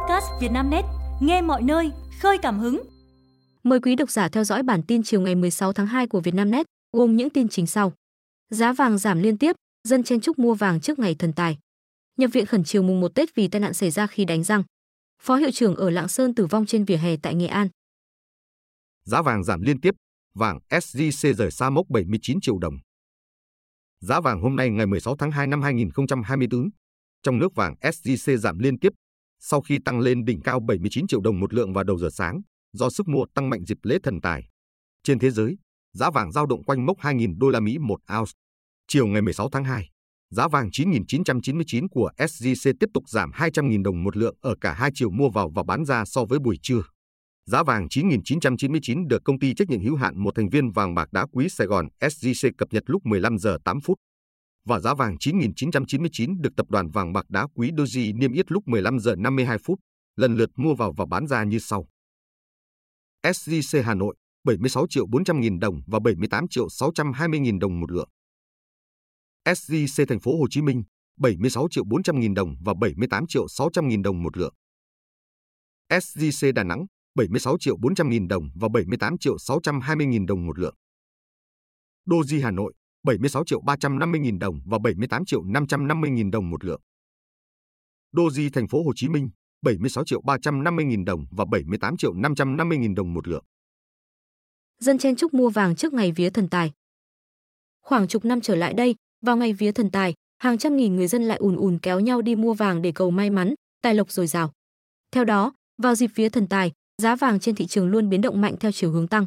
podcast Vietnamnet, nghe mọi nơi, khơi cảm hứng. Mời quý độc giả theo dõi bản tin chiều ngày 16 tháng 2 của Vietnamnet, gồm những tin chính sau. Giá vàng giảm liên tiếp, dân chen chúc mua vàng trước ngày thần tài. Nhập viện khẩn chiều mùng 1 Tết vì tai nạn xảy ra khi đánh răng. Phó hiệu trưởng ở Lạng Sơn tử vong trên vỉa hè tại Nghệ An. Giá vàng giảm liên tiếp, vàng SJC rời xa mốc 79 triệu đồng. Giá vàng hôm nay ngày 16 tháng 2 năm 2024, trong nước vàng SJC giảm liên tiếp sau khi tăng lên đỉnh cao 79 triệu đồng một lượng vào đầu giờ sáng do sức mua tăng mạnh dịp lễ thần tài. Trên thế giới, giá vàng dao động quanh mốc 2.000 đô la Mỹ một ounce. Chiều ngày 16 tháng 2, giá vàng 9.999 của SJC tiếp tục giảm 200.000 đồng một lượng ở cả hai chiều mua vào và bán ra so với buổi trưa. Giá vàng 9.999 được công ty trách nhiệm hữu hạn một thành viên vàng bạc đá quý Sài Gòn SJC cập nhật lúc 15 giờ 8 phút. Và giá vàng 9.999 được tập đoàn vàng bạc đá quý Doji niêm yết lúc 15 giờ 52 phút, lần lượt mua vào và bán ra như sau. SJC Hà Nội 76 triệu 400 nghìn đồng và 78 triệu 620 nghìn đồng một lượng. SJC Thành phố Hồ Chí Minh 76 triệu 400 nghìn đồng và 78 triệu 600 nghìn đồng một lượng. SJC Đà Nẵng 76 triệu 400 nghìn đồng và 78 triệu 620 nghìn đồng một lượng. Doji Hà Nội 76 triệu 350 nghìn đồng và 78 triệu 550 nghìn đồng một lượng. Doji Thành phố Hồ Chí Minh 76 triệu 350 nghìn đồng và 78 triệu 550 nghìn đồng một lượng. Dân chen chúc mua vàng trước ngày vía thần tài. Khoảng chục năm trở lại đây, vào ngày vía thần tài, hàng trăm nghìn người dân lại ùn kéo nhau đi mua vàng để cầu may mắn, tài lộc dồi dào. Theo đó, vào dịp vía thần tài, giá vàng trên thị trường luôn biến động mạnh theo chiều hướng tăng.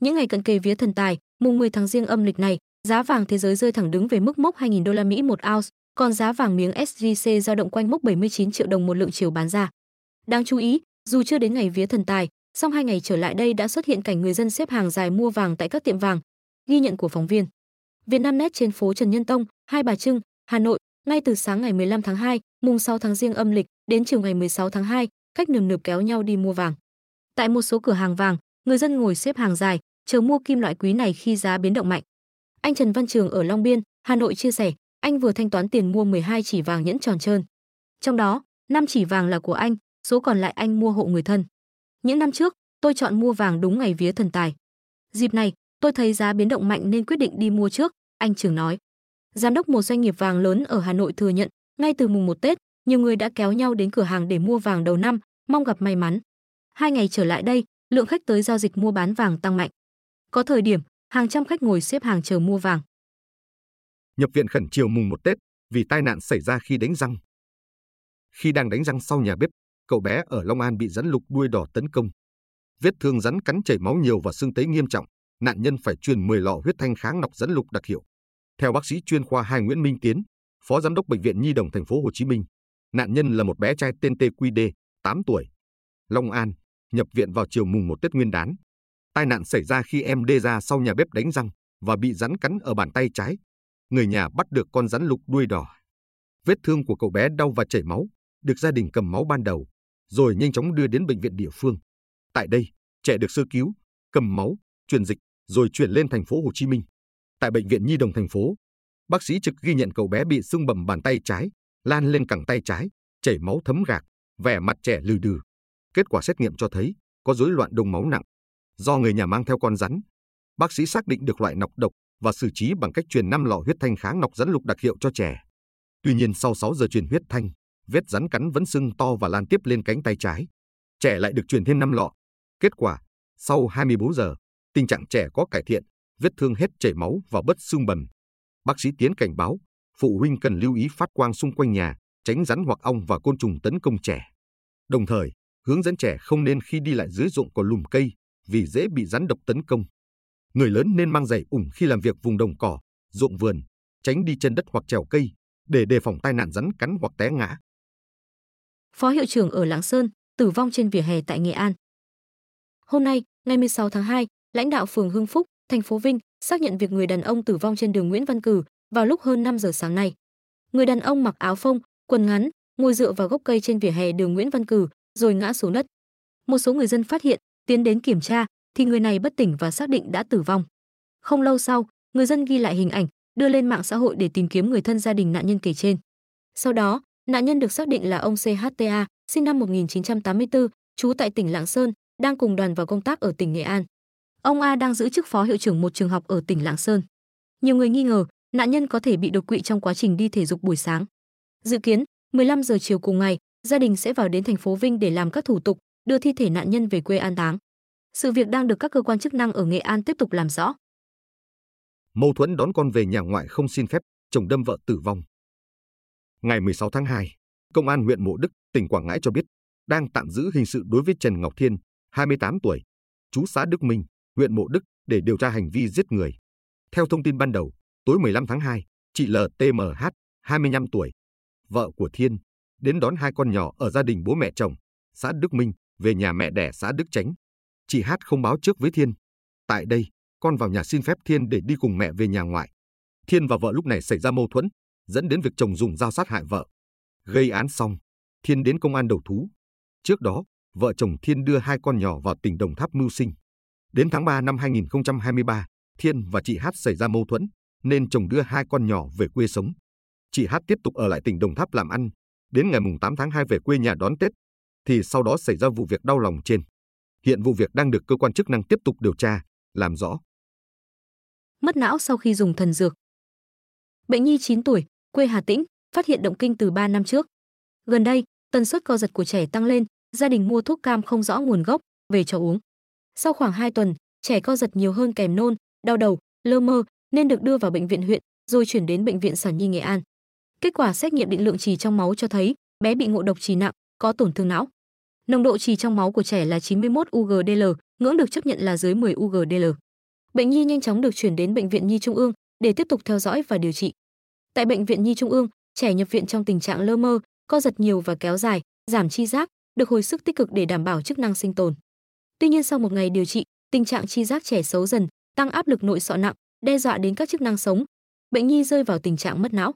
Những ngày cận kề vía thần tài, mùng 10 tháng Giêng âm lịch này, giá vàng thế giới rơi thẳng đứng về mức mốc 2.000 đô la Mỹ một ounce, còn giá vàng miếng SJC dao động quanh mốc 79 triệu đồng một lượng chiều bán ra. Đáng chú ý, dù chưa đến ngày vía thần tài, song hai ngày trở lại đây đã xuất hiện cảnh người dân xếp hàng dài mua vàng tại các tiệm vàng. Ghi nhận của phóng viên Vietnamnet trên phố Trần Nhân Tông, Hai Bà Trưng, Hà Nội, ngay từ sáng ngày 15 tháng 2, mùng 6 tháng Giêng âm lịch đến chiều ngày 16 tháng 2, khách nườm nượp kéo nhau đi mua vàng. Tại một số cửa hàng vàng, người dân ngồi xếp hàng dài, chờ mua kim loại quý này khi giá biến động mạnh. Anh Trần Văn Trường ở Long Biên, Hà Nội chia sẻ, anh vừa thanh toán tiền mua 12 chỉ vàng nhẫn tròn trơn. Trong đó, 5 chỉ vàng là của anh, số còn lại anh mua hộ người thân. Những năm trước, tôi chọn mua vàng đúng ngày vía thần tài. Dịp này, tôi thấy giá biến động mạnh nên quyết định đi mua trước, anh Trường nói. Giám đốc một doanh nghiệp vàng lớn ở Hà Nội thừa nhận, ngay từ mùng 1 Tết, nhiều người đã kéo nhau đến cửa hàng để mua vàng đầu năm, mong gặp may mắn. Hai ngày trở lại đây, lượng khách tới giao dịch mua bán vàng tăng mạnh. Có thời điểm, hàng trăm khách ngồi xếp hàng chờ mua vàng. Nhập viện khẩn chiều mùng 1 Tết vì tai nạn xảy ra khi đánh răng. Khi đang đánh răng sau nhà bếp, cậu bé ở Long An bị rắn lục đuôi đỏ tấn công. Vết thương rắn cắn chảy máu nhiều và xương tấy nghiêm trọng, nạn nhân phải truyền 10 lọ huyết thanh kháng nọc rắn lục đặc hiệu. Theo bác sĩ chuyên khoa 2 Nguyễn Minh Tiến, Phó Giám đốc Bệnh viện Nhi đồng Thành phố Hồ Chí Minh, nạn nhân là một bé trai tên TQD, 8 tuổi, Long An, nhập viện vào chiều mùng 1 Tết Nguyên đán. Tai nạn xảy ra khi em đi ra sau nhà bếp đánh răng và bị rắn cắn ở bàn tay trái. Người nhà bắt được con rắn lục đuôi đỏ. Vết thương của cậu bé đau và chảy máu, được gia đình cầm máu ban đầu, rồi nhanh chóng đưa đến bệnh viện địa phương. Tại đây, trẻ được sơ cứu, cầm máu, truyền dịch, rồi chuyển lên Thành phố Hồ Chí Minh. Tại Bệnh viện Nhi đồng thành phố, bác sĩ trực ghi nhận cậu bé bị sưng bầm bàn tay trái, lan lên cẳng tay trái, chảy máu thấm gạc, vẻ mặt trẻ lừ đừ. Kết quả xét nghiệm cho thấy có rối loạn đông máu nặng. Do người nhà mang theo con rắn, bác sĩ xác định được loại nọc độc và xử trí bằng cách truyền 5 lọ huyết thanh kháng nọc rắn lục đặc hiệu cho trẻ. Tuy nhiên sau 6 giờ truyền huyết thanh, vết rắn cắn vẫn sưng to và lan tiếp lên cánh tay trái. Trẻ lại được truyền thêm 5 lọ. Kết quả, sau 24 giờ, tình trạng trẻ có cải thiện, vết thương hết chảy máu và bớt sưng bầm. Bác sĩ Tiến cảnh báo, phụ huynh cần lưu ý phát quang xung quanh nhà, tránh rắn hoặc ong và côn trùng tấn công trẻ. Đồng thời, hướng dẫn trẻ không nên khi đi lại dưới ruộng có lùm cây vì dễ bị rắn độc tấn công. Người lớn nên mang giày ủng khi làm việc vùng đồng cỏ, ruộng vườn, tránh đi chân đất hoặc trèo cây để đề phòng tai nạn rắn cắn hoặc té ngã. Phó hiệu trưởng ở Lạng Sơn tử vong trên vỉa hè tại Nghệ An. Hôm nay, ngày 16 tháng 2, lãnh đạo phường Hưng Phúc, thành phố Vinh xác nhận việc người đàn ông tử vong trên đường Nguyễn Văn Cử vào lúc hơn 5 giờ sáng nay. Người đàn ông mặc áo phông, quần ngắn, ngồi dựa vào gốc cây trên vỉa hè đường Nguyễn Văn Cử rồi ngã xuống đất. Một số người dân phát hiện, tiến đến kiểm tra thì người này bất tỉnh và xác định đã tử vong. Không lâu sau, người dân ghi lại hình ảnh, đưa lên mạng xã hội để tìm kiếm người thân gia đình nạn nhân kể trên. Sau đó, Nạn nhân được xác định là ông CHTA, sinh năm 1984, trú tại tỉnh Lạng Sơn, đang cùng đoàn vào công tác ở tỉnh Nghệ An. Ông A đang giữ chức phó hiệu trưởng một trường học ở tỉnh Lạng Sơn. Nhiều người nghi ngờ nạn nhân có thể bị đột quỵ trong quá trình đi thể dục buổi sáng. Dự kiến, 15 giờ chiều cùng ngày, gia đình sẽ vào đến thành phố Vinh để làm các thủ tục, đưa thi thể nạn nhân về quê an táng. Sự việc đang được các cơ quan chức năng ở Nghệ An tiếp tục làm rõ. Mâu thuẫn đón con về nhà ngoại không xin phép, chồng đâm vợ tử vong. Ngày 16 tháng 2, Công an huyện Mộ Đức, tỉnh Quảng Ngãi cho biết đang tạm giữ hình sự đối với Trần Ngọc Thiên, 28 tuổi, trú xã Đức Minh, huyện Mộ Đức để điều tra hành vi giết người. Theo thông tin ban đầu, tối 15 tháng 2, chị LTMH, 25 tuổi, vợ của Thiên, đến đón hai con nhỏ ở gia đình bố mẹ chồng, xã Đức Minh, về nhà mẹ đẻ xã Đức Chánh. Chị Hát không báo trước với Thiên. Tại đây, con vào nhà xin phép Thiên để đi cùng mẹ về nhà ngoại. Thiên và vợ lúc này xảy ra mâu thuẫn, dẫn đến việc chồng dùng dao sát hại vợ. Gây án xong, Thiên đến công an đầu thú. Trước đó, vợ chồng Thiên đưa hai con nhỏ vào tỉnh Đồng Tháp mưu sinh. Đến tháng 3 năm 2023, Thiên và chị Hát xảy ra mâu thuẫn, nên chồng đưa hai con nhỏ về quê sống. Chị Hát tiếp tục ở lại tỉnh Đồng Tháp làm ăn, đến ngày 8 tháng 2 về quê nhà đón Tết, thì sau đó xảy ra vụ việc đau lòng trên. Hiện vụ việc đang được cơ quan chức năng tiếp tục điều tra, làm rõ. Mất não sau khi dùng thần dược. Bệnh nhi 9 tuổi, quê Hà Tĩnh, phát hiện động kinh từ 3 năm trước. Gần đây, tần suất co giật của trẻ tăng lên, gia đình mua thuốc cam không rõ nguồn gốc, về cho uống. Sau khoảng 2 tuần, trẻ co giật nhiều hơn kèm nôn, đau đầu, lơ mơ, nên được đưa vào bệnh viện huyện, rồi chuyển đến Bệnh viện Sản Nhi Nghệ An. Kết quả xét nghiệm định lượng chì trong máu cho thấy bé bị ngộ độc chì nặng, có tổn thương não. Nồng độ chì trong máu của trẻ là 91 UGDL, ngưỡng được chấp nhận là dưới 10 UGDL. Bệnh nhi nhanh chóng được chuyển đến Bệnh viện Nhi Trung ương để tiếp tục theo dõi và điều trị. Tại Bệnh viện Nhi Trung ương, trẻ nhập viện trong tình trạng lơ mơ, co giật nhiều và kéo dài, giảm chi giác, được hồi sức tích cực để đảm bảo chức năng sinh tồn. Tuy nhiên sau một ngày điều trị, tình trạng chi giác trẻ xấu dần, tăng áp lực nội sọ nặng, đe dọa đến các chức năng sống. Bệnh nhi rơi vào tình trạng mất não.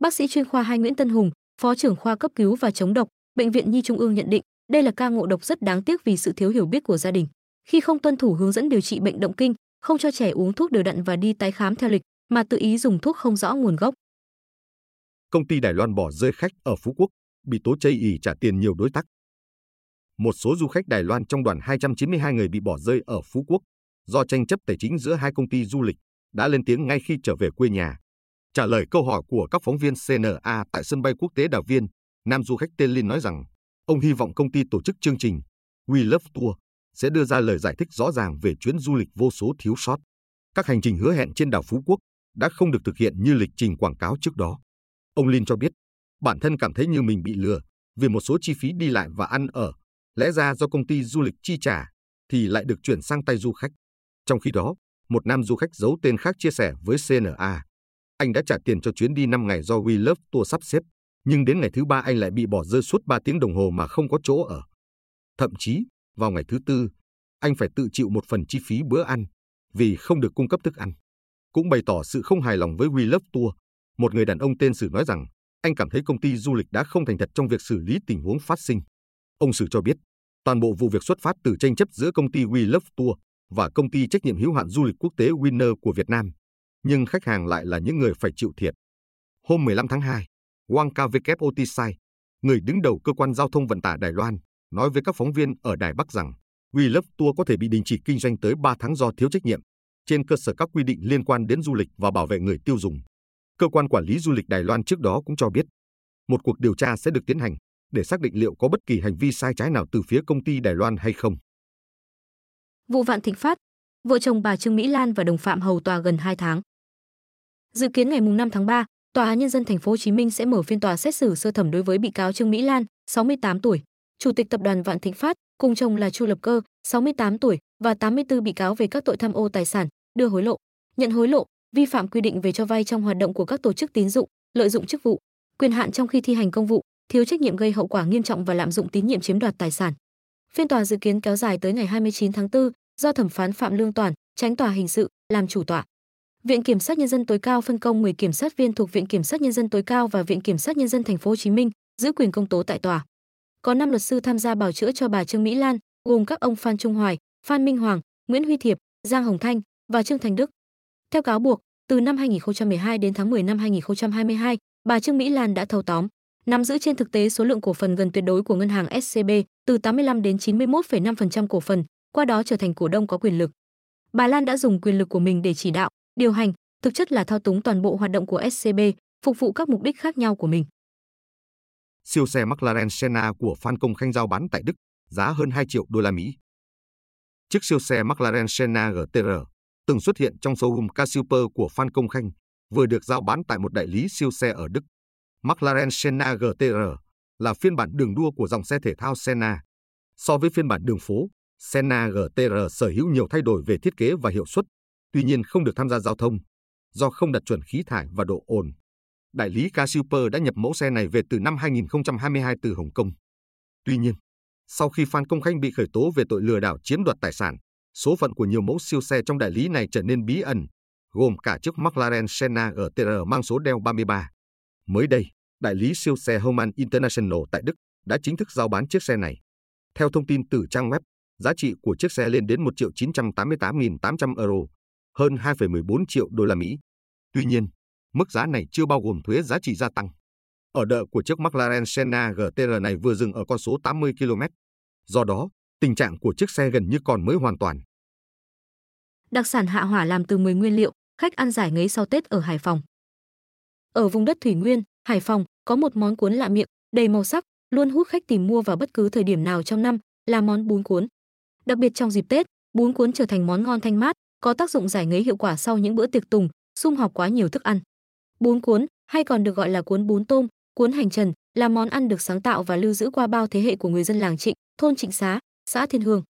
Bác sĩ chuyên khoa 2 Nguyễn Tân Hùng, Phó trưởng khoa cấp cứu và chống độc, Bệnh viện Nhi Trung ương nhận định đây là ca ngộ độc rất đáng tiếc vì sự thiếu hiểu biết của gia đình. Khi không tuân thủ hướng dẫn điều trị bệnh động kinh, không cho trẻ uống thuốc đều đặn và đi tái khám theo lịch, mà tự ý dùng thuốc không rõ nguồn gốc. Công ty Đài Loan bỏ rơi khách ở Phú Quốc, bị tố chây ỳ trả tiền nhiều đối tác. Một số du khách Đài Loan trong đoàn 292 người bị bỏ rơi ở Phú Quốc do tranh chấp tài chính giữa hai công ty du lịch đã lên tiếng ngay khi trở về quê nhà. Trả lời câu hỏi của các phóng viên CNA tại sân bay quốc tế Đào Viên, nam du khách tên Linh nói rằng ông hy vọng công ty tổ chức chương trình We Love Tour sẽ đưa ra lời giải thích rõ ràng về chuyến du lịch vô số thiếu sót. Các hành trình hứa hẹn trên đảo Phú Quốc đã không được thực hiện như lịch trình quảng cáo trước đó. Ông Linh cho biết, bản thân cảm thấy như mình bị lừa vì một số chi phí đi lại và ăn ở, lẽ ra do công ty du lịch chi trả, thì lại được chuyển sang tay du khách. Trong khi đó, một nam du khách giấu tên khác chia sẻ với CNA, anh đã trả tiền cho chuyến đi 5 ngày do We Love Tour sắp xếp, nhưng đến ngày thứ 3 anh lại bị bỏ rơi suốt 3 tiếng đồng hồ mà không có chỗ ở. Thậm chí, vào ngày thứ 4, anh phải tự chịu một phần chi phí bữa ăn vì không được cung cấp thức ăn. Cũng bày tỏ sự không hài lòng với We Love Tour, một người đàn ông tên Sử nói rằng anh cảm thấy công ty du lịch đã không thành thật trong việc xử lý tình huống phát sinh. Ông Sử cho biết, toàn bộ vụ việc xuất phát từ tranh chấp giữa công ty We Love Tour và công ty trách nhiệm hữu hạn du lịch quốc tế Winner của Việt Nam, nhưng khách hàng lại là những người phải chịu thiệt. Hôm 15 tháng 2, Wang KWOTSI, người đứng đầu cơ quan giao thông vận tải Đài Loan, nói với các phóng viên ở Đài Bắc rằng We Love Tour có thể bị đình chỉ kinh doanh tới 3 tháng do thiếu trách nhiệm, trên cơ sở các quy định liên quan đến du lịch và bảo vệ người tiêu dùng. Cơ quan quản lý du lịch Đài Loan trước đó cũng cho biết, một cuộc điều tra sẽ được tiến hành để xác định liệu có bất kỳ hành vi sai trái nào từ phía công ty Đài Loan hay không. Vụ Vạn Thịnh Phát, vợ chồng bà Trương Mỹ Lan và đồng phạm hầu tòa gần 2 tháng. Dự kiến ngày 5 tháng 3, Tòa án Nhân dân Thành phố Hồ Chí Minh sẽ mở phiên tòa xét xử sơ thẩm đối với bị cáo Trương Mỹ Lan, 68 tuổi, chủ tịch tập đoàn Vạn Thịnh Phát, cùng chồng là Chu Lập Cơ, 68 tuổi và 84 bị cáo về các tội tham ô tài sản, đưa hối lộ, nhận hối lộ, vi phạm quy định về cho vay trong hoạt động của các tổ chức tín dụng, lợi dụng chức vụ, quyền hạn trong khi thi hành công vụ, thiếu trách nhiệm gây hậu quả nghiêm trọng và lạm dụng tín nhiệm chiếm đoạt tài sản. Phiên tòa dự kiến kéo dài tới ngày 29 tháng 4 do thẩm phán Phạm Lương Toàn, Chánh tòa hình sự, làm chủ tọa. Viện Kiểm sát Nhân dân tối cao phân công 10 kiểm sát viên thuộc Viện Kiểm sát Nhân dân tối cao và Viện Kiểm sát Nhân dân Thành phố Hồ Chí Minh giữ quyền công tố tại tòa. Có 5 luật sư tham gia bào chữa cho bà Trương Mỹ Lan, gồm các ông Phan Trung Hoài, Phan Minh Hoàng, Nguyễn Huy Thiệp, Giang Hồng Thanh và Trương Thành Đức. Theo cáo buộc, từ năm 2012 đến tháng 10 năm 2022, bà Trương Mỹ Lan đã thâu tóm nắm giữ trên thực tế số lượng cổ phần gần tuyệt đối của ngân hàng SCB, từ 85 đến 91,5% cổ phần, qua đó trở thành cổ đông có quyền lực. Bà Lan đã dùng quyền lực của mình để chỉ đạo, điều hành, thực chất là thao túng toàn bộ hoạt động của SCB, phục vụ các mục đích khác nhau của mình. Siêu xe McLaren Senna của Phan Công Khanh giao bán tại Đức, giá hơn 2 triệu đô la Mỹ. Chiếc siêu xe McLaren Senna GTR, từng xuất hiện trong showroom Car Super của Phan Công Khanh, vừa được giao bán tại một đại lý siêu xe ở Đức. McLaren Senna GTR là phiên bản đường đua của dòng xe thể thao Senna. So với phiên bản đường phố, Senna GTR sở hữu nhiều thay đổi về thiết kế và hiệu suất, tuy nhiên không được tham gia giao thông, do không đạt chuẩn khí thải và độ ồn. Đại lý Car Super đã nhập mẫu xe này về từ năm 2022 từ Hồng Kông. Tuy nhiên, sau khi Phan Công Khanh bị khởi tố về tội lừa đảo chiếm đoạt tài sản, số phận của nhiều mẫu siêu xe trong đại lý này trở nên bí ẩn, gồm cả chiếc McLaren Senna GTR mang số đeo 33. Mới đây, đại lý siêu xe Homan International tại Đức đã chính thức giao bán chiếc xe này. Theo thông tin từ trang web, giá trị của chiếc xe lên đến 1.988.800 euro, hơn 2,14 triệu đô la Mỹ. Tuy nhiên, mức giá này chưa bao gồm thuế giá trị gia tăng. Ở đợ của chiếc McLaren Senna GTR này vừa dừng ở con số 80 km. Do đó, tình trạng của chiếc xe gần như còn mới hoàn toàn. Đặc sản hạ hỏa làm từ 10 nguyên liệu, khách ăn giải ngấy sau Tết ở Hải Phòng. Ở vùng đất Thủy Nguyên, Hải Phòng, có một món cuốn lạ miệng, đầy màu sắc, luôn hút khách tìm mua vào bất cứ thời điểm nào trong năm, là món bún cuốn. Đặc biệt trong dịp Tết, bún cuốn trở thành món ngon thanh mát, có tác dụng giải ngấy hiệu quả sau những bữa tiệc tùng, sum họp quá nhiều thức ăn. Bún cuốn, hay còn được gọi là cuốn bún tôm, cuốn hành trần, là món ăn được sáng tạo và lưu giữ qua bao thế hệ của người dân làng Trịnh, thôn Trịnh Xá, xã Thiên Hương.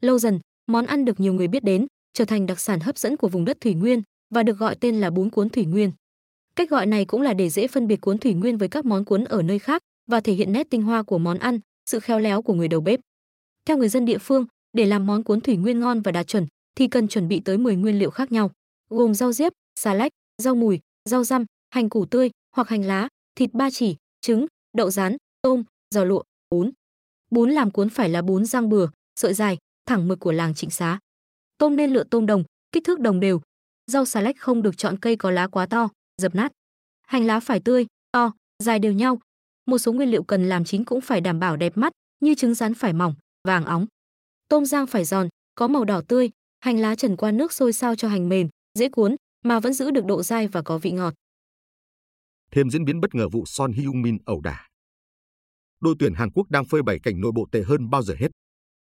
Lâu dần, món ăn được nhiều người biết đến, trở thành đặc sản hấp dẫn của vùng đất Thủy Nguyên và được gọi tên là bún cuốn Thủy Nguyên. Cách gọi này cũng là để dễ phân biệt cuốn Thủy Nguyên với các món cuốn ở nơi khác và thể hiện nét tinh hoa của món ăn, sự khéo léo của người đầu bếp. Theo người dân địa phương, để làm món cuốn Thủy Nguyên ngon và đạt chuẩn thì cần chuẩn bị tới 10 nguyên liệu khác nhau, gồm rau diếp, xà lách, rau mùi, rau răm, hành củ tươi hoặc hành lá, thịt ba chỉ, trứng, đậu rán, tôm, giò lụa, bún. Bún làm cuốn phải là bún rang bừa, sợi dài, thẳng mực của làng Trịnh Xá. Tôm nên lựa tôm đồng, kích thước đồng đều. Rau xà lách không được chọn cây có lá quá to, dập nát. Hành lá phải tươi, to, dài đều nhau. Một số nguyên liệu cần làm chín cũng phải đảm bảo đẹp mắt, như trứng rán phải mỏng, vàng óng. Tôm rang phải giòn, có màu đỏ tươi. Hành lá trần qua nước sôi sao cho hành mềm, dễ cuốn mà vẫn giữ được độ dai và có vị ngọt. Thêm diễn biến bất ngờ vụ Son Heung-min ẩu đả. Đội tuyển Hàn Quốc đang phơi bày cảnh nội bộ tệ hơn bao giờ hết,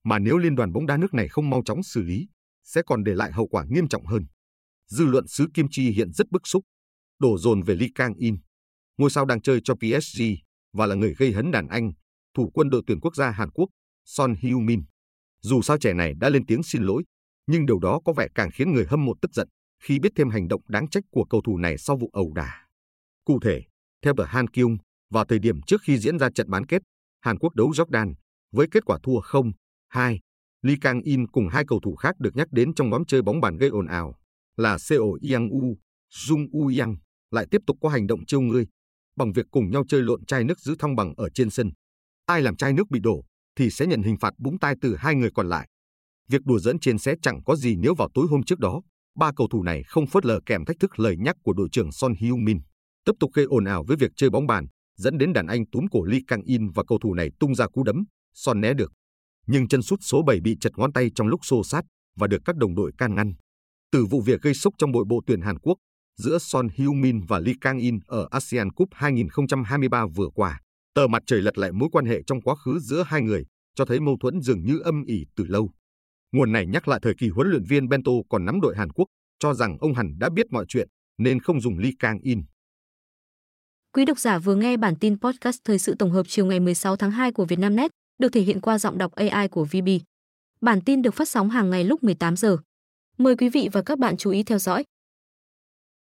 mà nếu liên đoàn bóng đá nước này không mau chóng xử lý, sẽ còn để lại hậu quả nghiêm trọng hơn. Dư luận xứ Kim Chi hiện rất bức xúc, đổ dồn về Lee Kang-in, ngôi sao đang chơi cho PSG và là người gây hấn đàn anh, thủ quân đội tuyển quốc gia Hàn Quốc, Son Heung-min. Dù sao trẻ này đã lên tiếng xin lỗi, nhưng điều đó có vẻ càng khiến người hâm mộ tức giận khi biết thêm hành động đáng trách của cầu thủ này sau vụ ẩu đả. Cụ thể, theo tờ Hankyung, vào thời điểm trước khi diễn ra trận bán kết, Hàn Quốc đấu Jordan, với kết quả thua 0-2, Lee Kang-in cùng hai cầu thủ khác được nhắc đến trong nhóm chơi bóng bàn gây ồn ào là Seo Yang-woo, Jung Woo-yang lại tiếp tục có hành động trêu người bằng việc cùng nhau chơi lộn chai nước giữ thăng bằng ở trên sân. Ai làm chai nước bị đổ thì sẽ nhận hình phạt búng tai từ hai người còn lại. Việc đùa giỡn trên sẽ chẳng có gì nếu vào tối hôm trước đó, ba cầu thủ này không phớt lờ kèm thách thức lời nhắc của đội trưởng Son Heung-min, tiếp tục gây ồn ào với việc chơi bóng bàn, dẫn đến đàn anh túm cổ Lee Kang-in và cầu thủ này tung ra cú đấm, Son né được. Nhưng chân sút số 7 bị chật ngón tay trong lúc xô sát và được các đồng đội can ngăn. Từ vụ việc gây sốc trong nội bộ tuyển Hàn Quốc giữa Son Heung-min và Lee Kang-in ở ASEAN Cup 2023 vừa qua, tờ Mặt Trời lật lại mối quan hệ trong quá khứ giữa hai người, cho thấy mâu thuẫn dường như âm ỉ từ lâu. Nguồn này nhắc lại thời kỳ huấn luyện viên Bento còn nắm đội Hàn Quốc, cho rằng ông hẳn đã biết mọi chuyện nên không dùng Lee Kang-in. Quý độc giả vừa nghe bản tin podcast thời sự tổng hợp chiều ngày 16 tháng 2 của Vietnamnet, được thể hiện qua giọng đọc AI của VB. Bản tin được phát sóng hàng ngày lúc 18 giờ. Mời quý vị và các bạn chú ý theo dõi.